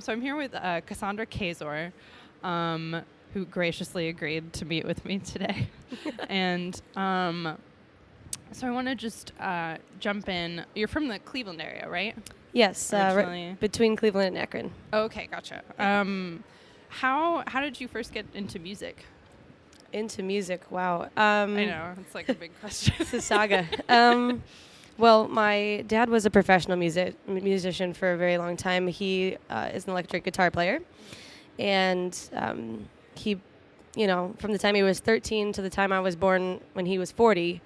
So I'm here with Cassandra Kaczor, who graciously agreed to meet with me today. And so I want to just jump in. You're from the Cleveland area, right? Yes, right between Cleveland and Akron. Okay, gotcha. How did you first get into music? Into music, wow. I know, it's like a big question. It's a saga. Well, my dad was a professional musician for a very long time. He is an electric guitar player. And he, you know, from the time he was 13 to the time I was born when he was 40,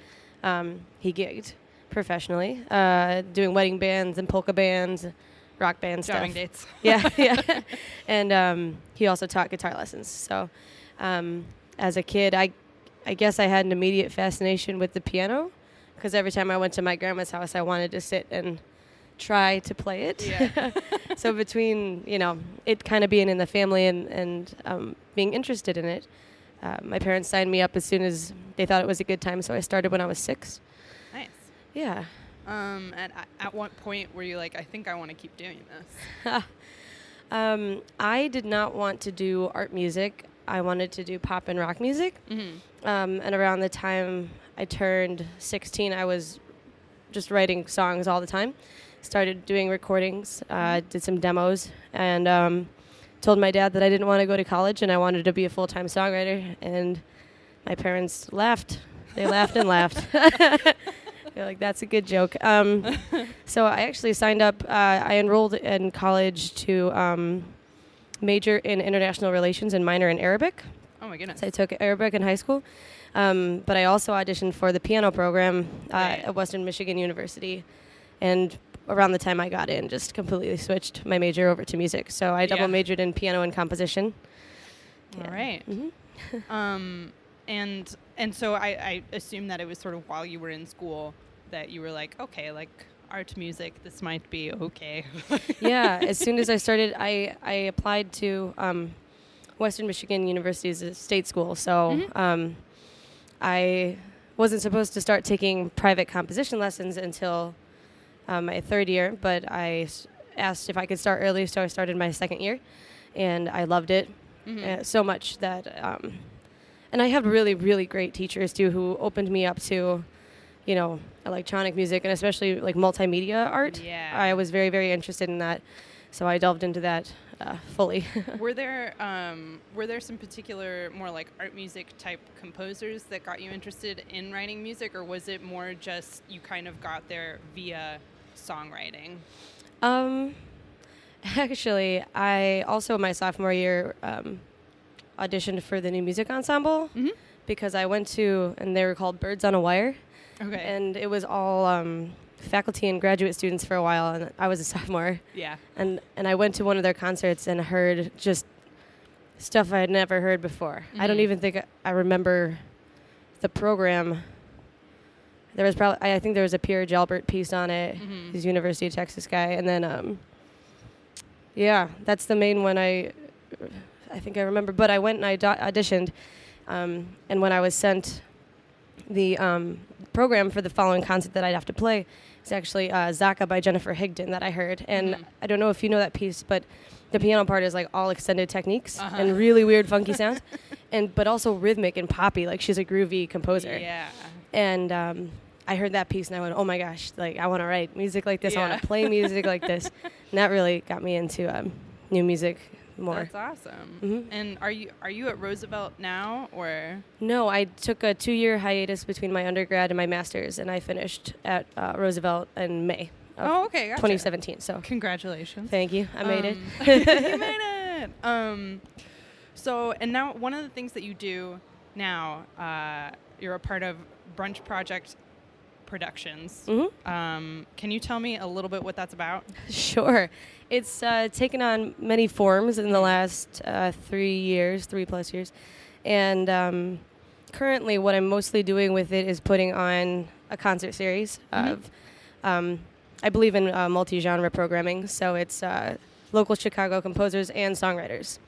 he gigged professionally, doing wedding bands and polka bands, rock band stuff. Driving dates. Yeah, yeah. And he also taught guitar lessons. So as a kid, I guess I had an immediate fascination with the piano. Because every time I went to my grandma's house, I wanted to sit and try to play it. Yeah. So between, you know, it kind of being in the family and being interested in it, my parents signed me up as soon as they thought it was a good time. So I started when I was 6. Nice. Yeah. At what point were you like, I think I want to keep doing this? I did not want to do art music. I wanted to do pop and rock music. Mm-hmm. And around the time I turned 16, I was just writing songs all the time. Started doing recordings, did some demos, and told my dad that I didn't want to go to college and I wanted to be a full-time songwriter. And my parents laughed. They laughed and laughed. They're like, that's a good joke. So I actually signed up. I enrolled in college to... major in international relations and minor in Arabic. Oh my goodness. So I took Arabic in high school. But I also auditioned for the piano program at Western Michigan University. And around the time I got in, just completely switched my major over to music. So I double majored in piano and composition. All right. Mm-hmm. And so I assume that it was sort of while you were in school that you were like, okay, like... art music, this might be okay. Yeah, as soon as I started, I applied to Western Michigan University as a state school, so mm-hmm. I wasn't supposed to start taking private composition lessons until my third year, but I asked if I could start early, so I started my second year, and I loved it mm-hmm. so much that, and I had really, really great teachers, too, who opened me up to, you know, electronic music and especially like multimedia art. Yeah. I was very, very interested in that. So I delved into that fully. Were there some particular more like art music type composers that got you interested in writing music, or was it more just you kind of got there via songwriting? Actually, I also my sophomore year auditioned for the New Music Ensemble mm-hmm. because I went to, and they were called Birds on a Wire. Okay. And it was all faculty and graduate students for a while, and I was a sophomore. Yeah. And I went to one of their concerts and heard just stuff I had never heard before. Mm-hmm. I don't even think I remember the program. There was probably I think there was a Pierre Jalbert piece on it. Mm-hmm. He's a University of Texas guy, and then yeah, that's the main one I think I remember. But I went and I auditioned, and when I was sent. The program for the following concert that I'd have to play is actually Zaka by Jennifer Higdon that I heard. And mm-hmm. I don't know if you know that piece, but the piano part is like all extended techniques uh-huh. and really weird funky sounds, but also rhythmic and poppy. Like she's a groovy composer. Yeah. And I heard that piece and I went, oh my gosh, like I want to write music like this. Yeah. I want to play music like this. And that really got me into new music. More. That's awesome. Mm-hmm. And are you at Roosevelt now, or? No, I took a 2-year hiatus between my undergrad and my master's, and I finished at Roosevelt in May of 2017. So congratulations. Thank you. I made it. You made it. So, and now one of the things that you do now, you're a part of Brunch Project Productions. Mm-hmm. Can you tell me a little bit what that's about? Sure. It's taken on many forms in the last 3 plus years. And currently what I'm mostly doing with it is putting on a concert series mm-hmm. of, I believe in multi-genre programming. So it's local Chicago composers and songwriters.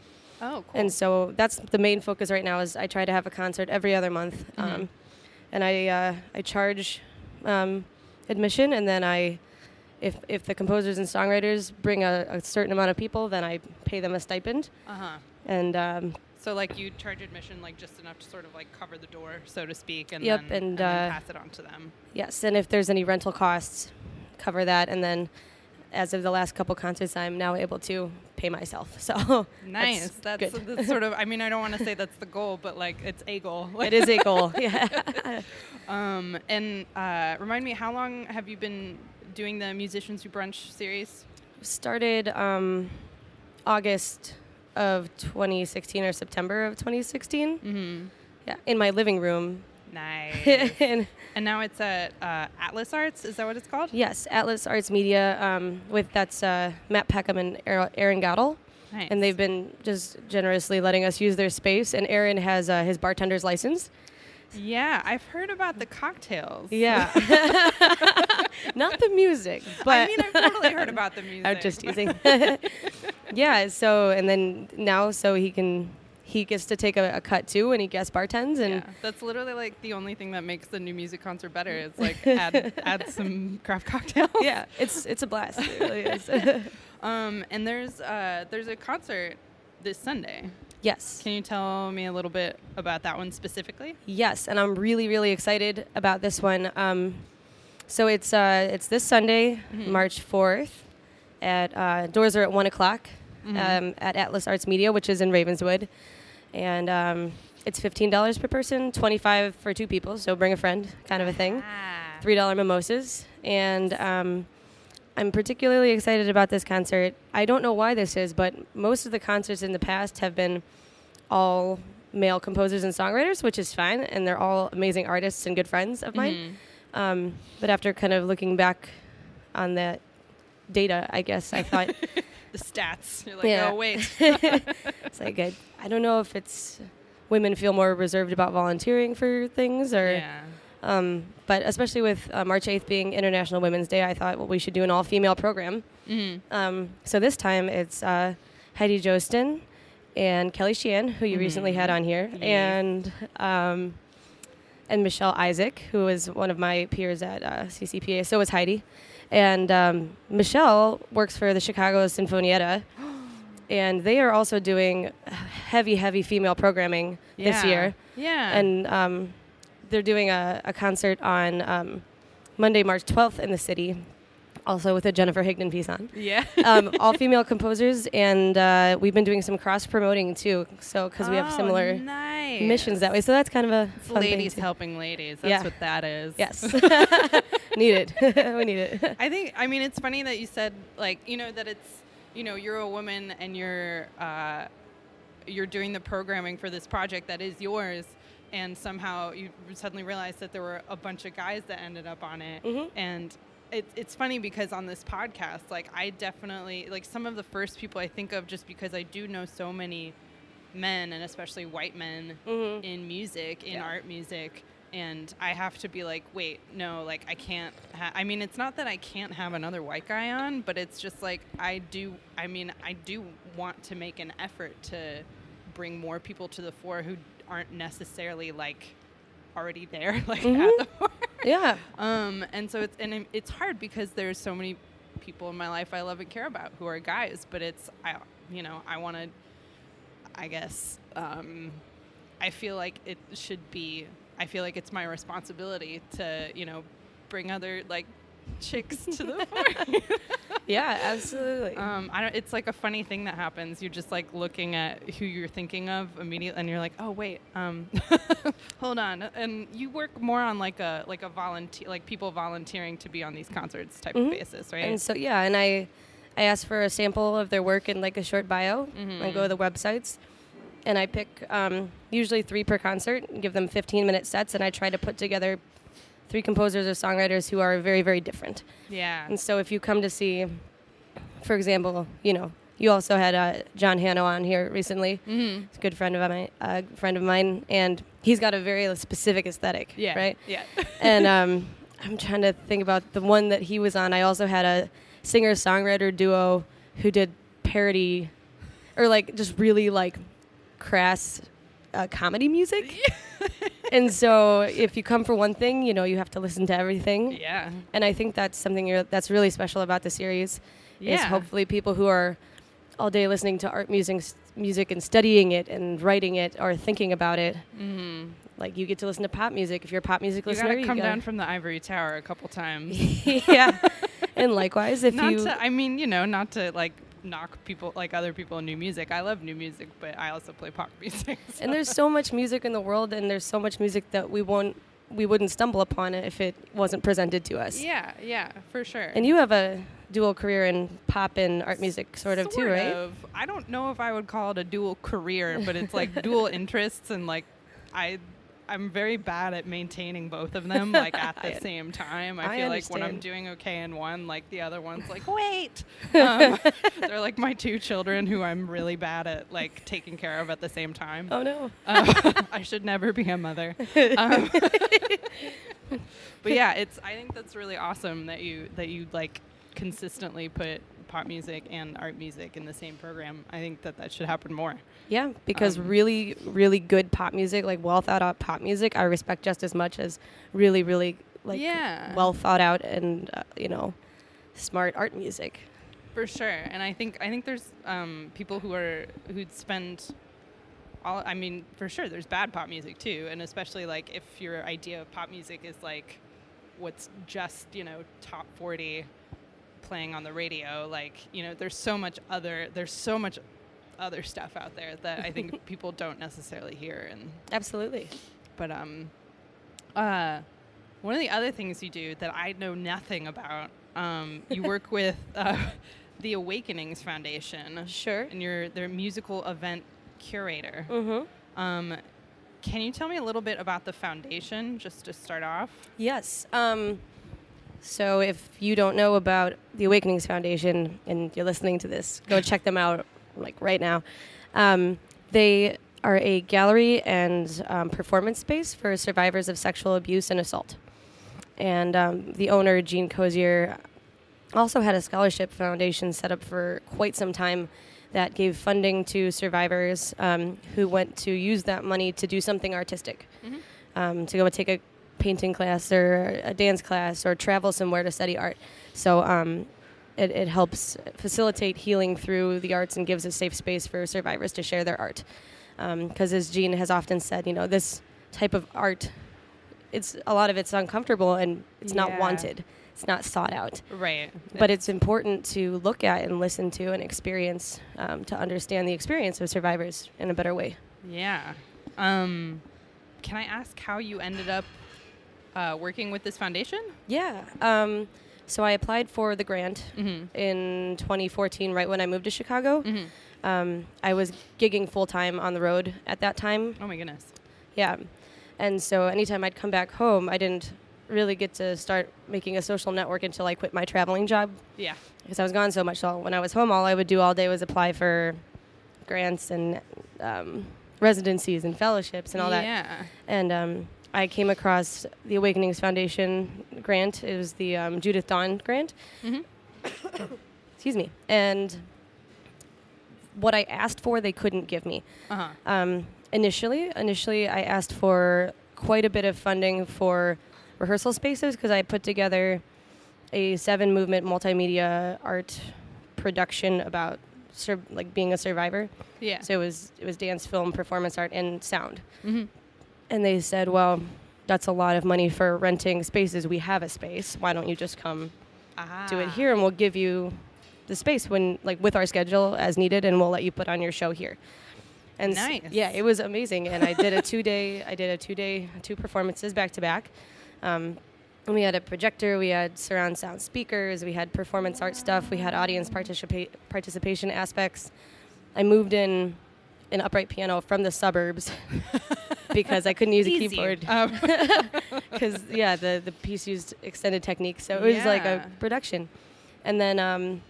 Oh, cool. And so that's the main focus right now is I try to have a concert every other month. Mm-hmm. And I charge admission, and then I if the composers and songwriters bring a certain amount of people, then I pay them a stipend. Uh-huh. And so like you charge admission like just enough to sort of like cover the door, so to speak, and yep, then pass it on to them. Yes, and if there's any rental costs, cover that, and then as of the last couple concerts, I'm now able to pay myself. So nice. That's sort of, I mean, I don't want to say that's the goal, but like it's a goal. It is a goal. Yeah. And remind me, how long have you been doing the Musicians Who Brunch series? Started August of 2016 or September of 2016. Mm-hmm. Yeah, in my living room. Nice. And now it's at Atlas Arts. Is that what it's called? Yes, Atlas Arts Media. That's Matt Peckham and Aaron Gattel. Nice. And they've been just generously letting us use their space. And Aaron has his bartender's license. Yeah, I've heard about the cocktails. Yeah. Not the music, but I mean, I've totally heard about the music. I'm just teasing. Yeah. So and then now, so he can. He gets to take a cut too, and he guest bartends, and yeah, that's literally like the only thing that makes the new music concert better. It's like add some craft cocktails. Yeah, it's a blast. It really is. And there's a concert this Sunday. Yes. Can you tell me a little bit about that one specifically? Yes, and I'm really really excited about this one. So it's this Sunday, mm-hmm. March 4th. At doors are at 1:00 mm-hmm. At Atlas Arts Media, which is in Ravenswood. And it's $15 per person, $25 for two people, so bring a friend kind of a thing. $3 mimosas. And I'm particularly excited about this concert. I don't know why this is, but most of the concerts in the past have been all male composers and songwriters, which is fine, and they're all amazing artists and good friends of mine. Mm-hmm. But after kind of looking back on that data, I guess, I thought... The stats. You're like, yeah. Oh, wait. It's like, I don't know if it's women feel more reserved about volunteering for things or, yeah. But especially with March 8th being International Women's Day, I thought, well, we should do an all-female program. Mm-hmm. So this time it's Heidi Jostin and Kelly Sheehan, who you mm-hmm. recently had on here, yeah. And Michelle Isaac, who is one of my peers at CCPA. So is Heidi. And Michelle works for the Chicago Sinfonietta, and they are also doing heavy, heavy female programming yeah. this year. Yeah. And they're doing a concert on Monday, March 12th in the city, also with a Jennifer Higdon piece on. Yeah. All female composers, and we've been doing some cross-promoting, too, because we have similar nice. Missions that way. So that's kind of a it's fun ladies thing helping ladies. That's yeah. what that is. Yes. Need it. We need it. I think, I mean, it's funny that you said, like, you know, that it's, you know, you're a woman and you're doing the programming for this project that is yours. And somehow you suddenly realized that there were a bunch of guys that ended up on it. Mm-hmm. And it's funny because on this podcast, like, I definitely, like, some of the first people I think of just because I do know so many men and especially white men mm-hmm. in music, in yeah. art music. And I have to be like, wait, no, like, I can't. I mean, it's not that I can't have another white guy on, but it's just like I do want to make an effort to bring more people to the fore who aren't necessarily, like, already there, like, mm-hmm. at the fore. Yeah. And so it's hard because there's so many people in my life I love and care about who are guys, but it's, I want to, I guess, I feel like it should be. I feel like it's my responsibility to, you know, bring other, like, chicks to the fore. Yeah, absolutely. It's like a funny thing that happens. You're just, like, looking at who you're thinking of immediately, and you're like, oh wait, hold on. And you work more on like a volunteer, like people volunteering to be on these concerts type mm-hmm. of basis, right? And so yeah, and I asked for a sample of their work in like a short bio, mm-hmm. and go to the websites. And I pick usually three per concert and give them 15-minute sets. And I try to put together three composers or songwriters who are very, very different. Yeah. And so if you come to see, for example, you know, you also had John Hanno on here recently. Mm-hmm. He's a good friend of mine, and he's got a very specific aesthetic. Yeah. Right? Yeah. And I'm trying to think about the one that he was on. I also had a singer-songwriter duo who did parody or, like, just really, like, crass comedy music And so if you come for one thing, you know, you have to listen to everything. Yeah. And I think that's something that's really special about the series, is hopefully people who are all day listening to art music and studying it and writing it or thinking about it. Mm-hmm. Like, you get to listen to pop music. If you're a pop music listener, you gotta come down from the ivory tower a couple times. Yeah. And likewise, if not you... not to, like, knock people, like, other people in new music. I love new music, but I also play pop music. So. And there's so much music in the world, and there's so much music that we wouldn't stumble upon it if it wasn't presented to us. Yeah, yeah, for sure. And you have a dual career in pop and art music sort of too, right? I don't know if I would call it a dual career, but it's, like, dual interests, and, like, I'm very bad at maintaining both of them, like, at the same time. I feel like when I'm doing okay in one, like, the other one's like, wait. They're like my two children who I'm really bad at, like, taking care of at the same time. Oh, no. I should never be a mother. But, yeah, I think that's really awesome that you like, consistently put pop music and art music in the same program. I think that should happen more. Yeah, because really, really good pop music, like well thought out pop music, I respect just as much as really, really well thought out and smart art music. For sure. And I think there's people who'd spend all. I mean, for sure, there's bad pop music too, and especially like if your idea of pop music is like what's just top 40. Playing on the radio, like, there's so much other stuff out there that I think people don't necessarily hear. And absolutely. But one of the other things you do that I know nothing about, you work with the Awakenings Foundation. Sure. And you're their musical event curator. Mm-hmm. Can you tell me a little bit about the foundation, just to start off? Yes. So if you don't know about the Awakenings Foundation and you're listening to this, go check them out, like, right now. They are a gallery and performance space for survivors of sexual abuse and assault. And the owner, Jean Cozier, also had a scholarship foundation set up for quite some time that gave funding to survivors who went to use that money to do something artistic, mm-hmm. To go take a painting class or a dance class or travel somewhere to study art. So it helps facilitate healing through the arts and gives a safe space for survivors to share their art. Because as Jean has often said, this type of art, a lot of it's uncomfortable and it's not wanted. It's not sought out. Right. But it's important to look at and listen to and experience to understand the experience of survivors in a better way. Yeah. Can I ask how you ended up working with this foundation? Yeah. So I applied for the grant mm-hmm. in 2014, right when I moved to Chicago. Mm-hmm. I was gigging full-time on the road at that time. Oh, my goodness. Yeah. And so anytime I'd come back home, I didn't really get to start making a social network until I quit my traveling job. Yeah. Because I was gone so much. So when I was home, all I would do all day was apply for grants and residencies and fellowships and all that. Yeah. And... I came across the Awakenings Foundation grant. It was the Judith Dawn grant. Mm-hmm. Excuse me. And what I asked for, they couldn't give me. Uh-huh. Initially, I asked for quite a bit of funding for rehearsal spaces because I put together a 7-movement multimedia art production about being a survivor. Yeah. So it was dance, film, performance art, and sound. Mm-hmm. And they said, well, that's a lot of money for renting spaces. We have a space. Why don't you just come do it here, and we'll give you the space with our schedule as needed, and we'll let you put on your show here. And nice. Yeah, it was amazing. And I did two performances back to back. And we had a projector. We had surround sound speakers. We had performance art stuff. We had audience participation aspects. I moved in an upright piano from the suburbs because I couldn't use a keyboard. Because, the piece used extended technique, so it was like a production. And then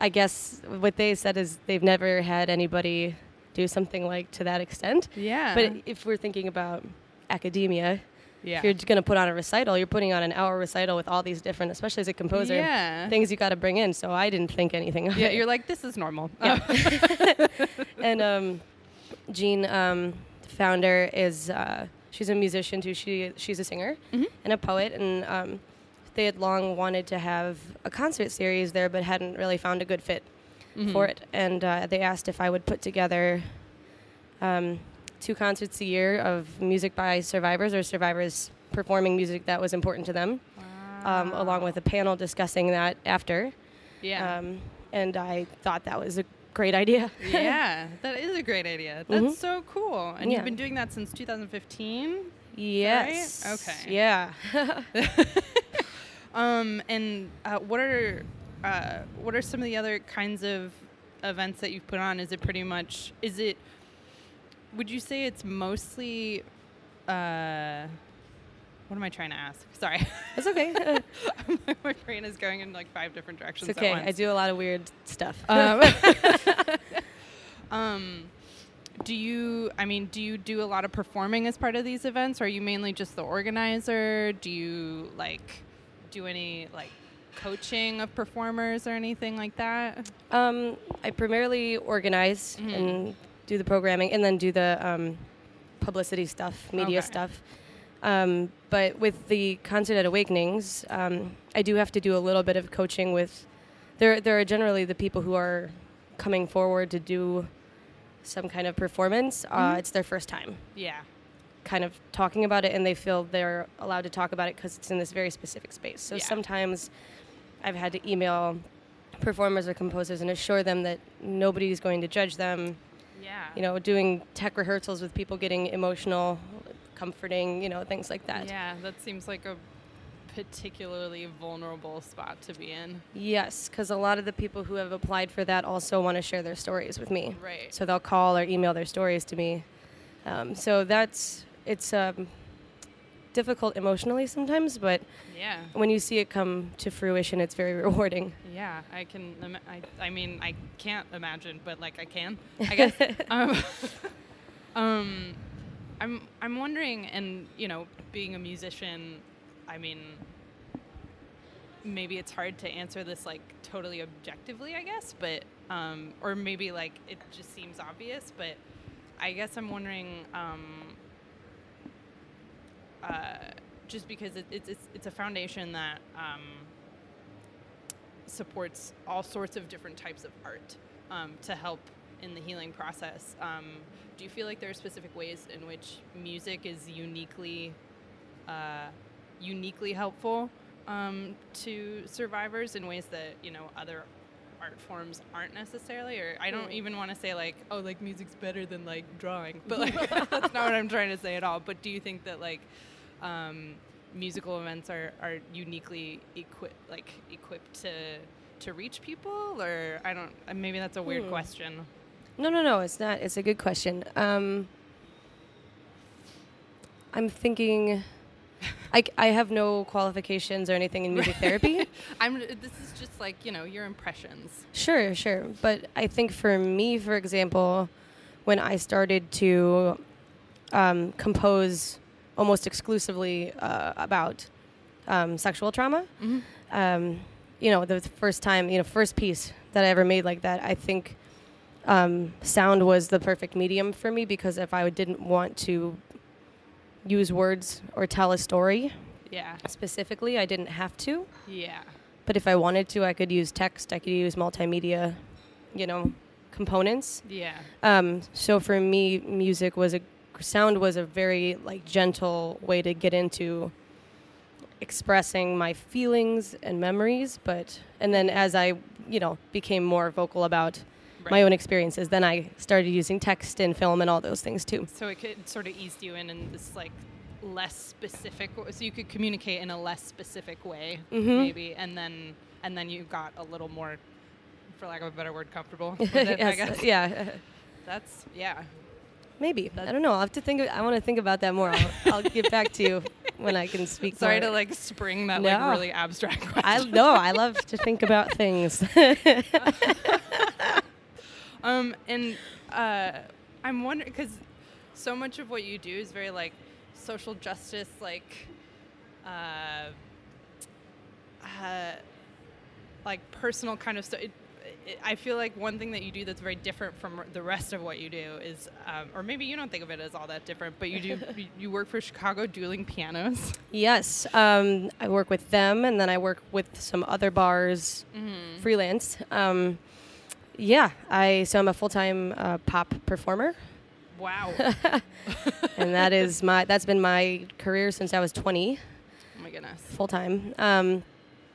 I guess what they said is they've never had anybody do something like to that extent. Yeah. But if we're thinking about academia, if you're going to put on a recital, you're putting on an hour recital with all these different, especially as a composer, things you got to bring in. So I didn't think anything of it. You're like, this is normal. Yeah. And Jean... founder is She's a musician too. She's a singer mm-hmm. and a poet, and they had long wanted to have a concert series there, but hadn't really found a good fit mm-hmm. for it. And they asked if I would put together 2 concerts a year of music by survivors, or survivors performing music that was important to them, wow. Along with a panel discussing that after. Yeah. And I thought that was a great idea. Yeah, that is a great idea. That's mm-hmm. so cool. And yeah. you've been doing that since 2015? Yes. Right? Okay. Yeah. And what are some of the other kinds of events that you've put on? Is it pretty much, would you say it's mostly, what am I trying to ask? Sorry. It's okay. My brain is going in like 5 different directions. It's okay. At once. I do a lot of weird stuff. Do you do a lot of performing as part of these events? Or are you mainly just the organizer? Do you do any coaching of performers or anything like that? I primarily organize mm-hmm. and do the programming, and then do the publicity stuff, media okay. stuff. But with the concert at Awakenings, I do have to do a little bit of coaching with. There are generally the people who are coming forward to do some kind of performance. Mm-hmm. It's their first time. Yeah. Kind of talking about it, and they feel they're allowed to talk about it because it's in this very specific space. So yeah. sometimes I've had to email performers or composers and assure them that nobody's going to judge them. Yeah. Doing tech rehearsals with people, getting emotional, comforting, things like that. Yeah, that seems like a particularly vulnerable spot to be in. Yes, because a lot of the people who have applied for that also want to share their stories with me. Right. So they'll call or email their stories to me. So it's difficult emotionally sometimes, but yeah. when you see it come to fruition, it's very rewarding. Yeah, I can. I can't imagine, but I can. I guess. I'm wondering, and being a musician, maybe it's hard to answer this totally objectively, I guess, but or maybe it just seems obvious, but I guess I'm wondering, just because it's a foundation that supports all sorts of different types of art to help in the healing process. Do you feel there are specific ways in which music is uniquely helpful to survivors in ways that other art forms aren't necessarily? Or I don't even want to say music's better than drawing, but that's not what I'm trying to say at all. But do you think that musical events are uniquely equipped to reach people? Or I don't, maybe that's a weird question. No, it's not. It's a good question. I'm thinking, I have no qualifications or anything in music therapy. This is just your impressions. Sure. But I think for me, for example, when I started to compose almost exclusively about sexual trauma, mm-hmm. The first time, first piece that I ever made like that, I think sound was the perfect medium for me, because if I didn't want to use words or tell a story. Yeah. Specifically, I didn't have to. Yeah. But if I wanted to, I could use text, I could use multimedia, components. Yeah. So for me, sound was a very gentle way to get into expressing my feelings and memories, and then as I, became more vocal about right. my own experiences, then I started using text and film and all those things too. So it could sort of ease you in this less specific, so you could communicate in a less specific way, mm-hmm. maybe, and then you got a little more, for lack of a better word, comfortable with it, yes. I guess. Yeah. That's, yeah. Maybe. I don't know. I'll have to think. I want to think about that more. I'll get back to you when I can speak. Sorry more. To spring that really abstract question. I love to think about things. I'm wondering, because so much of what you do is very social justice, personal kind of stuff. I feel like one thing that you do that's very different from the rest of what you do is, or maybe you don't think of it as all that different, but you do. You work for Chicago Dueling Pianos. Yes, I work with them, and then I work with some other bars, freelance. So I'm a full-time pop performer. Wow. And that's been my career since I was 20. Oh my goodness. Full-time.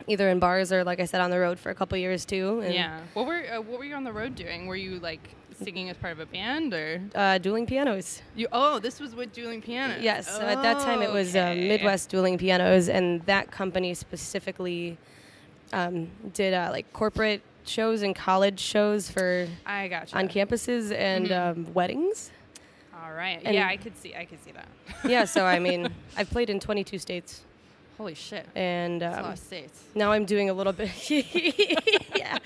Either in bars or, like I said, on the road for a couple years too. And yeah. What were you on the road doing? Were you like singing as part of a band or dueling pianos? This was with Dueling Pianos. Yes. Oh, so at that time it was Midwest Dueling Pianos, and that company specifically did like corporate shows and college shows for on campuses and weddings. All right. And I could see that. Yeah. So I mean, I've played in 22 states. Holy shit. And that's a lot of states. Now I'm doing a little bit. Yeah.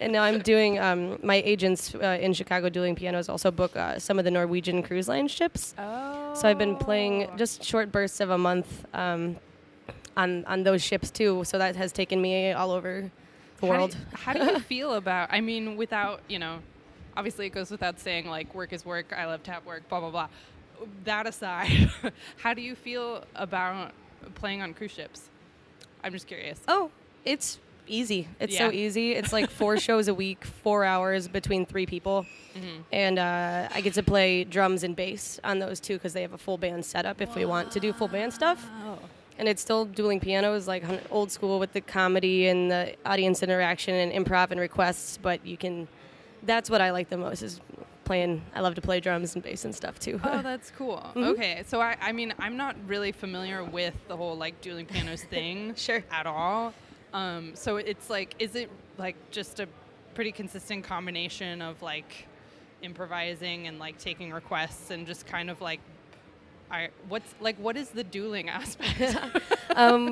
And now I'm doing, my agents in Chicago Dueling Pianos also book some of the Norwegian Cruise Line ships. Oh. So I've been playing just short bursts of a month on those ships too. So that has taken me all over the world. How do you feel about, I mean, without, you know, obviously it goes without saying, like, work is work. I love tap work, blah, blah, blah. That aside, how do you feel about playing on cruise ships? I'm just curious. Oh, it's easy. It's so easy. It's like 4 shows a week, 4 hours between 3 people. Mm-hmm. And I get to play drums and bass on those too, because they have a full band setup if we want to do full band stuff. And it's still Dueling Pianos, like old school with the comedy and the audience interaction and improv and requests. But you can, that's what I like the most is playing. I love to play drums and bass and stuff too. Oh, that's cool. Mm-hmm. Okay, so I mean, I'm not really familiar with the whole like Dueling Pianos thing at all. So it's like, is it like just a pretty consistent combination of like improvising and like taking requests and just kind of like, what is the dueling aspect?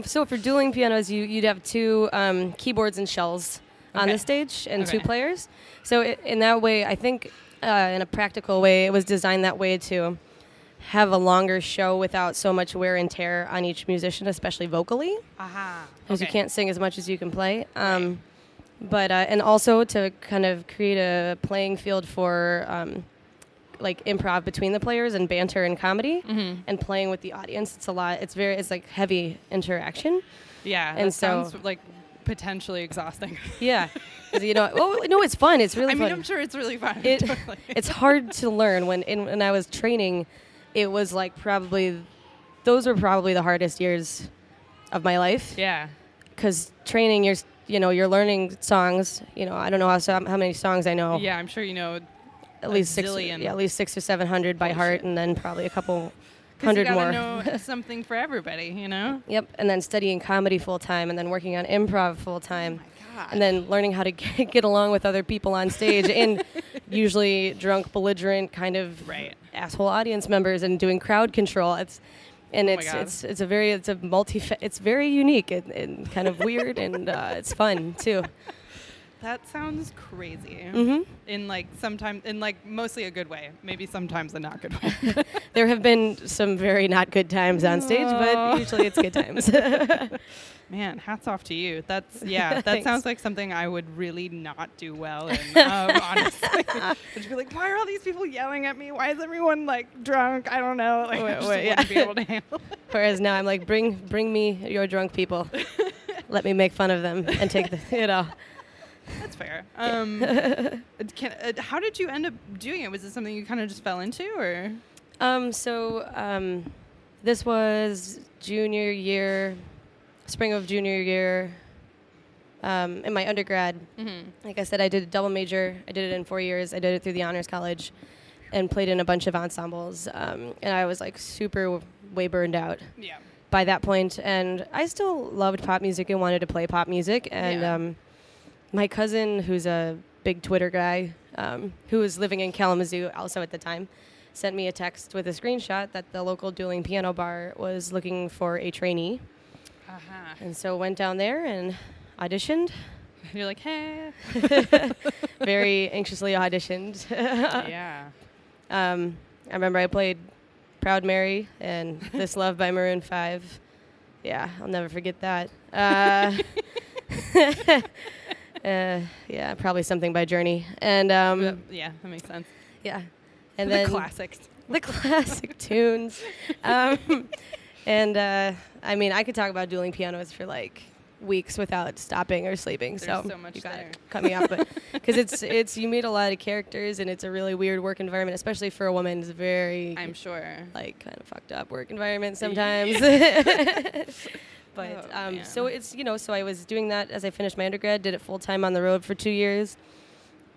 So for Dueling Pianos, you'd have 2 keyboards and shells on the stage and 2 players. So in that way, I think. In a practical way, it was designed that way to have a longer show without so much wear and tear on each musician, especially vocally. Because you can't sing as much as you can play. But and also to kind of create a playing field for like improv between the players and banter and comedy and playing with the audience. It's a lot. It's like heavy interaction. Yeah, and so sounds like potentially exhausting. Yeah. You know, it's fun. It's really fun. I mean, I'm sure it's really fun. It's hard to learn. When I was training, it was like those were probably the hardest years of my life. Yeah. Because training, you're learning songs. You know, I don't know how many songs I know. Yeah, I'm sure you know at least 600 or 700 by heart, and then probably a couple 100 more. Know something for everybody, you know? Yep, and then studying comedy full-time, and then working on improv full-time. Oh my God. And then learning how to get along with other people on stage, and usually drunk, belligerent, kind of asshole audience members, and doing crowd control. It's very unique and kind of weird, and it's fun, too. That sounds crazy. Mm-hmm. Mostly a good way. Maybe sometimes a not good way. There have been some very not good times on stage, but usually it's good times. Man, hats off to you. That sounds like something I would really not do well in, honestly. I'd just be like, why are all these people yelling at me? Why is everyone, like, drunk? I don't know. Like, I wouldn't be able to handle it. Whereas now I'm like, bring me your drunk people. Let me make fun of them and take the. That's fair. How did you end up doing it? Was it something you kind of just fell into, or? This was spring of junior year, in my undergrad. Mm-hmm. Like I said, I did a double major. I did it in 4 years. I did it through the honors college, and played in a bunch of ensembles. And I was like super way burned out. Yeah. By that point, and I still loved pop music and wanted to play pop music, and my cousin, who's a big Twitter guy, who was living in Kalamazoo also at the time, sent me a text with a screenshot that the local Dueling Piano bar was looking for a trainee. And so went down there and auditioned. And you're like, hey. Very anxiously auditioned. Yeah. I remember I played Proud Mary and This Love by Maroon 5. Yeah, I'll never forget that. Yeah, probably something by Journey. And yeah, that makes sense. Yeah, and the then classics, the classic tunes. And I mean, I could talk about Dueling Pianos for like weeks without stopping or sleeping. There's so much you gotta cut me off, but because it's you meet a lot of characters and it's a really weird work environment, especially for a woman. It's very like kind of fucked up work environment sometimes. But so it's, you know, so I was doing that as I finished my undergrad, did it full time on the road for 2 years,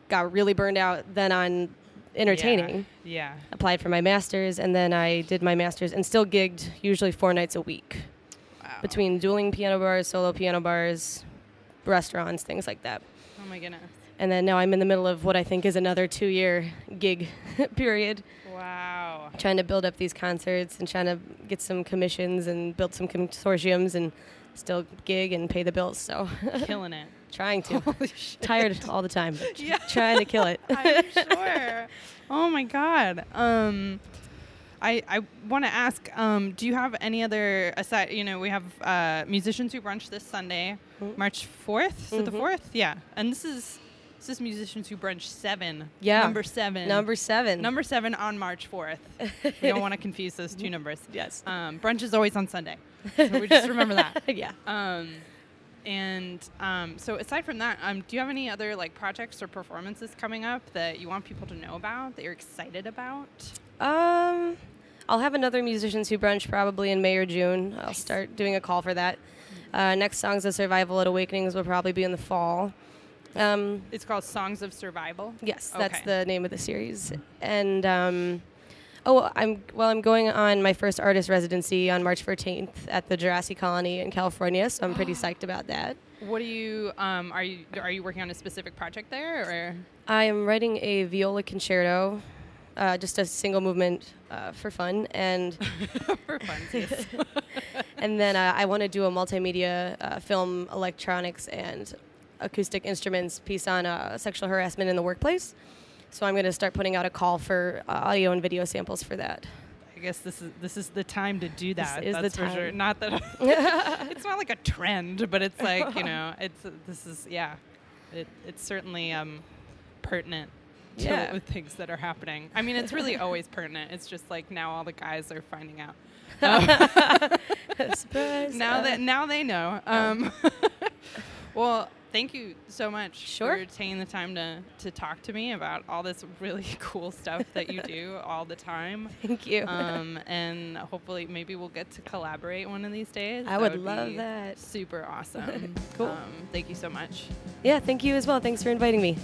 got really burned out then on entertaining. Yeah. Applied for my master's, and then I did my master's and still gigged usually 4 nights a week. Wow. Between dueling piano bars, solo piano bars, restaurants, things like that. Oh my goodness. And then now I'm in the middle of what I think is another 2-year gig period. Wow. Trying to build up these concerts and trying to get some commissions and build some consortiums and still gig and pay the bills. So killing it. Trying to. Holy shit. Tired all the time. Yeah. Trying to kill it. I'm sure. Oh my God. I want to ask, do you have any other, aside, you know, we have Musicians Who Brunch this Sunday, March 4th, so the 4th? Yeah. And this is Musicians Who Brunch 7. Yeah. Number 7. Number 7 on March 4th. We don't want to confuse those two numbers. Yes. Brunch is always on Sunday. So we just remember that. Yeah. And so aside from that, do you have any other like projects or performances coming up that you want people to know about, that you're excited about? I'll have another Musicians Who Brunch probably in May or June. I'll start doing a call for that. Next Songs of Survival at Awakenings will probably be in the fall. It's called Songs of Survival? Yes, okay. That's the name of the series. And I'm going on my first artist residency on March 14th at the Jurassic Colony in California, so I'm pretty psyched about that. What do you are you working on a specific project there, or? I am writing a viola concerto. Just a single movement for fun, and for fun, yes. And then I want to do a multimedia film, electronics, and acoustic instruments piece on sexual harassment in the workplace. So I'm going to start putting out a call for audio and video samples for that. I guess this is the time to do that. That's the time. For sure. Not that it's not like a trend, but it's like, you know, it's certainly pertinent. Yeah. With things that are happening. I mean, it's really always pertinent. It's just like now all the guys are finding out. Surprise. Now they know. Well, thank you so much for taking the time to talk to me about all this really cool stuff that you do all the time. Thank you. And hopefully maybe we'll get to collaborate one of these days. I would love that. Super awesome. Cool. Thank you so much. Yeah, thank you as well. Thanks for inviting me.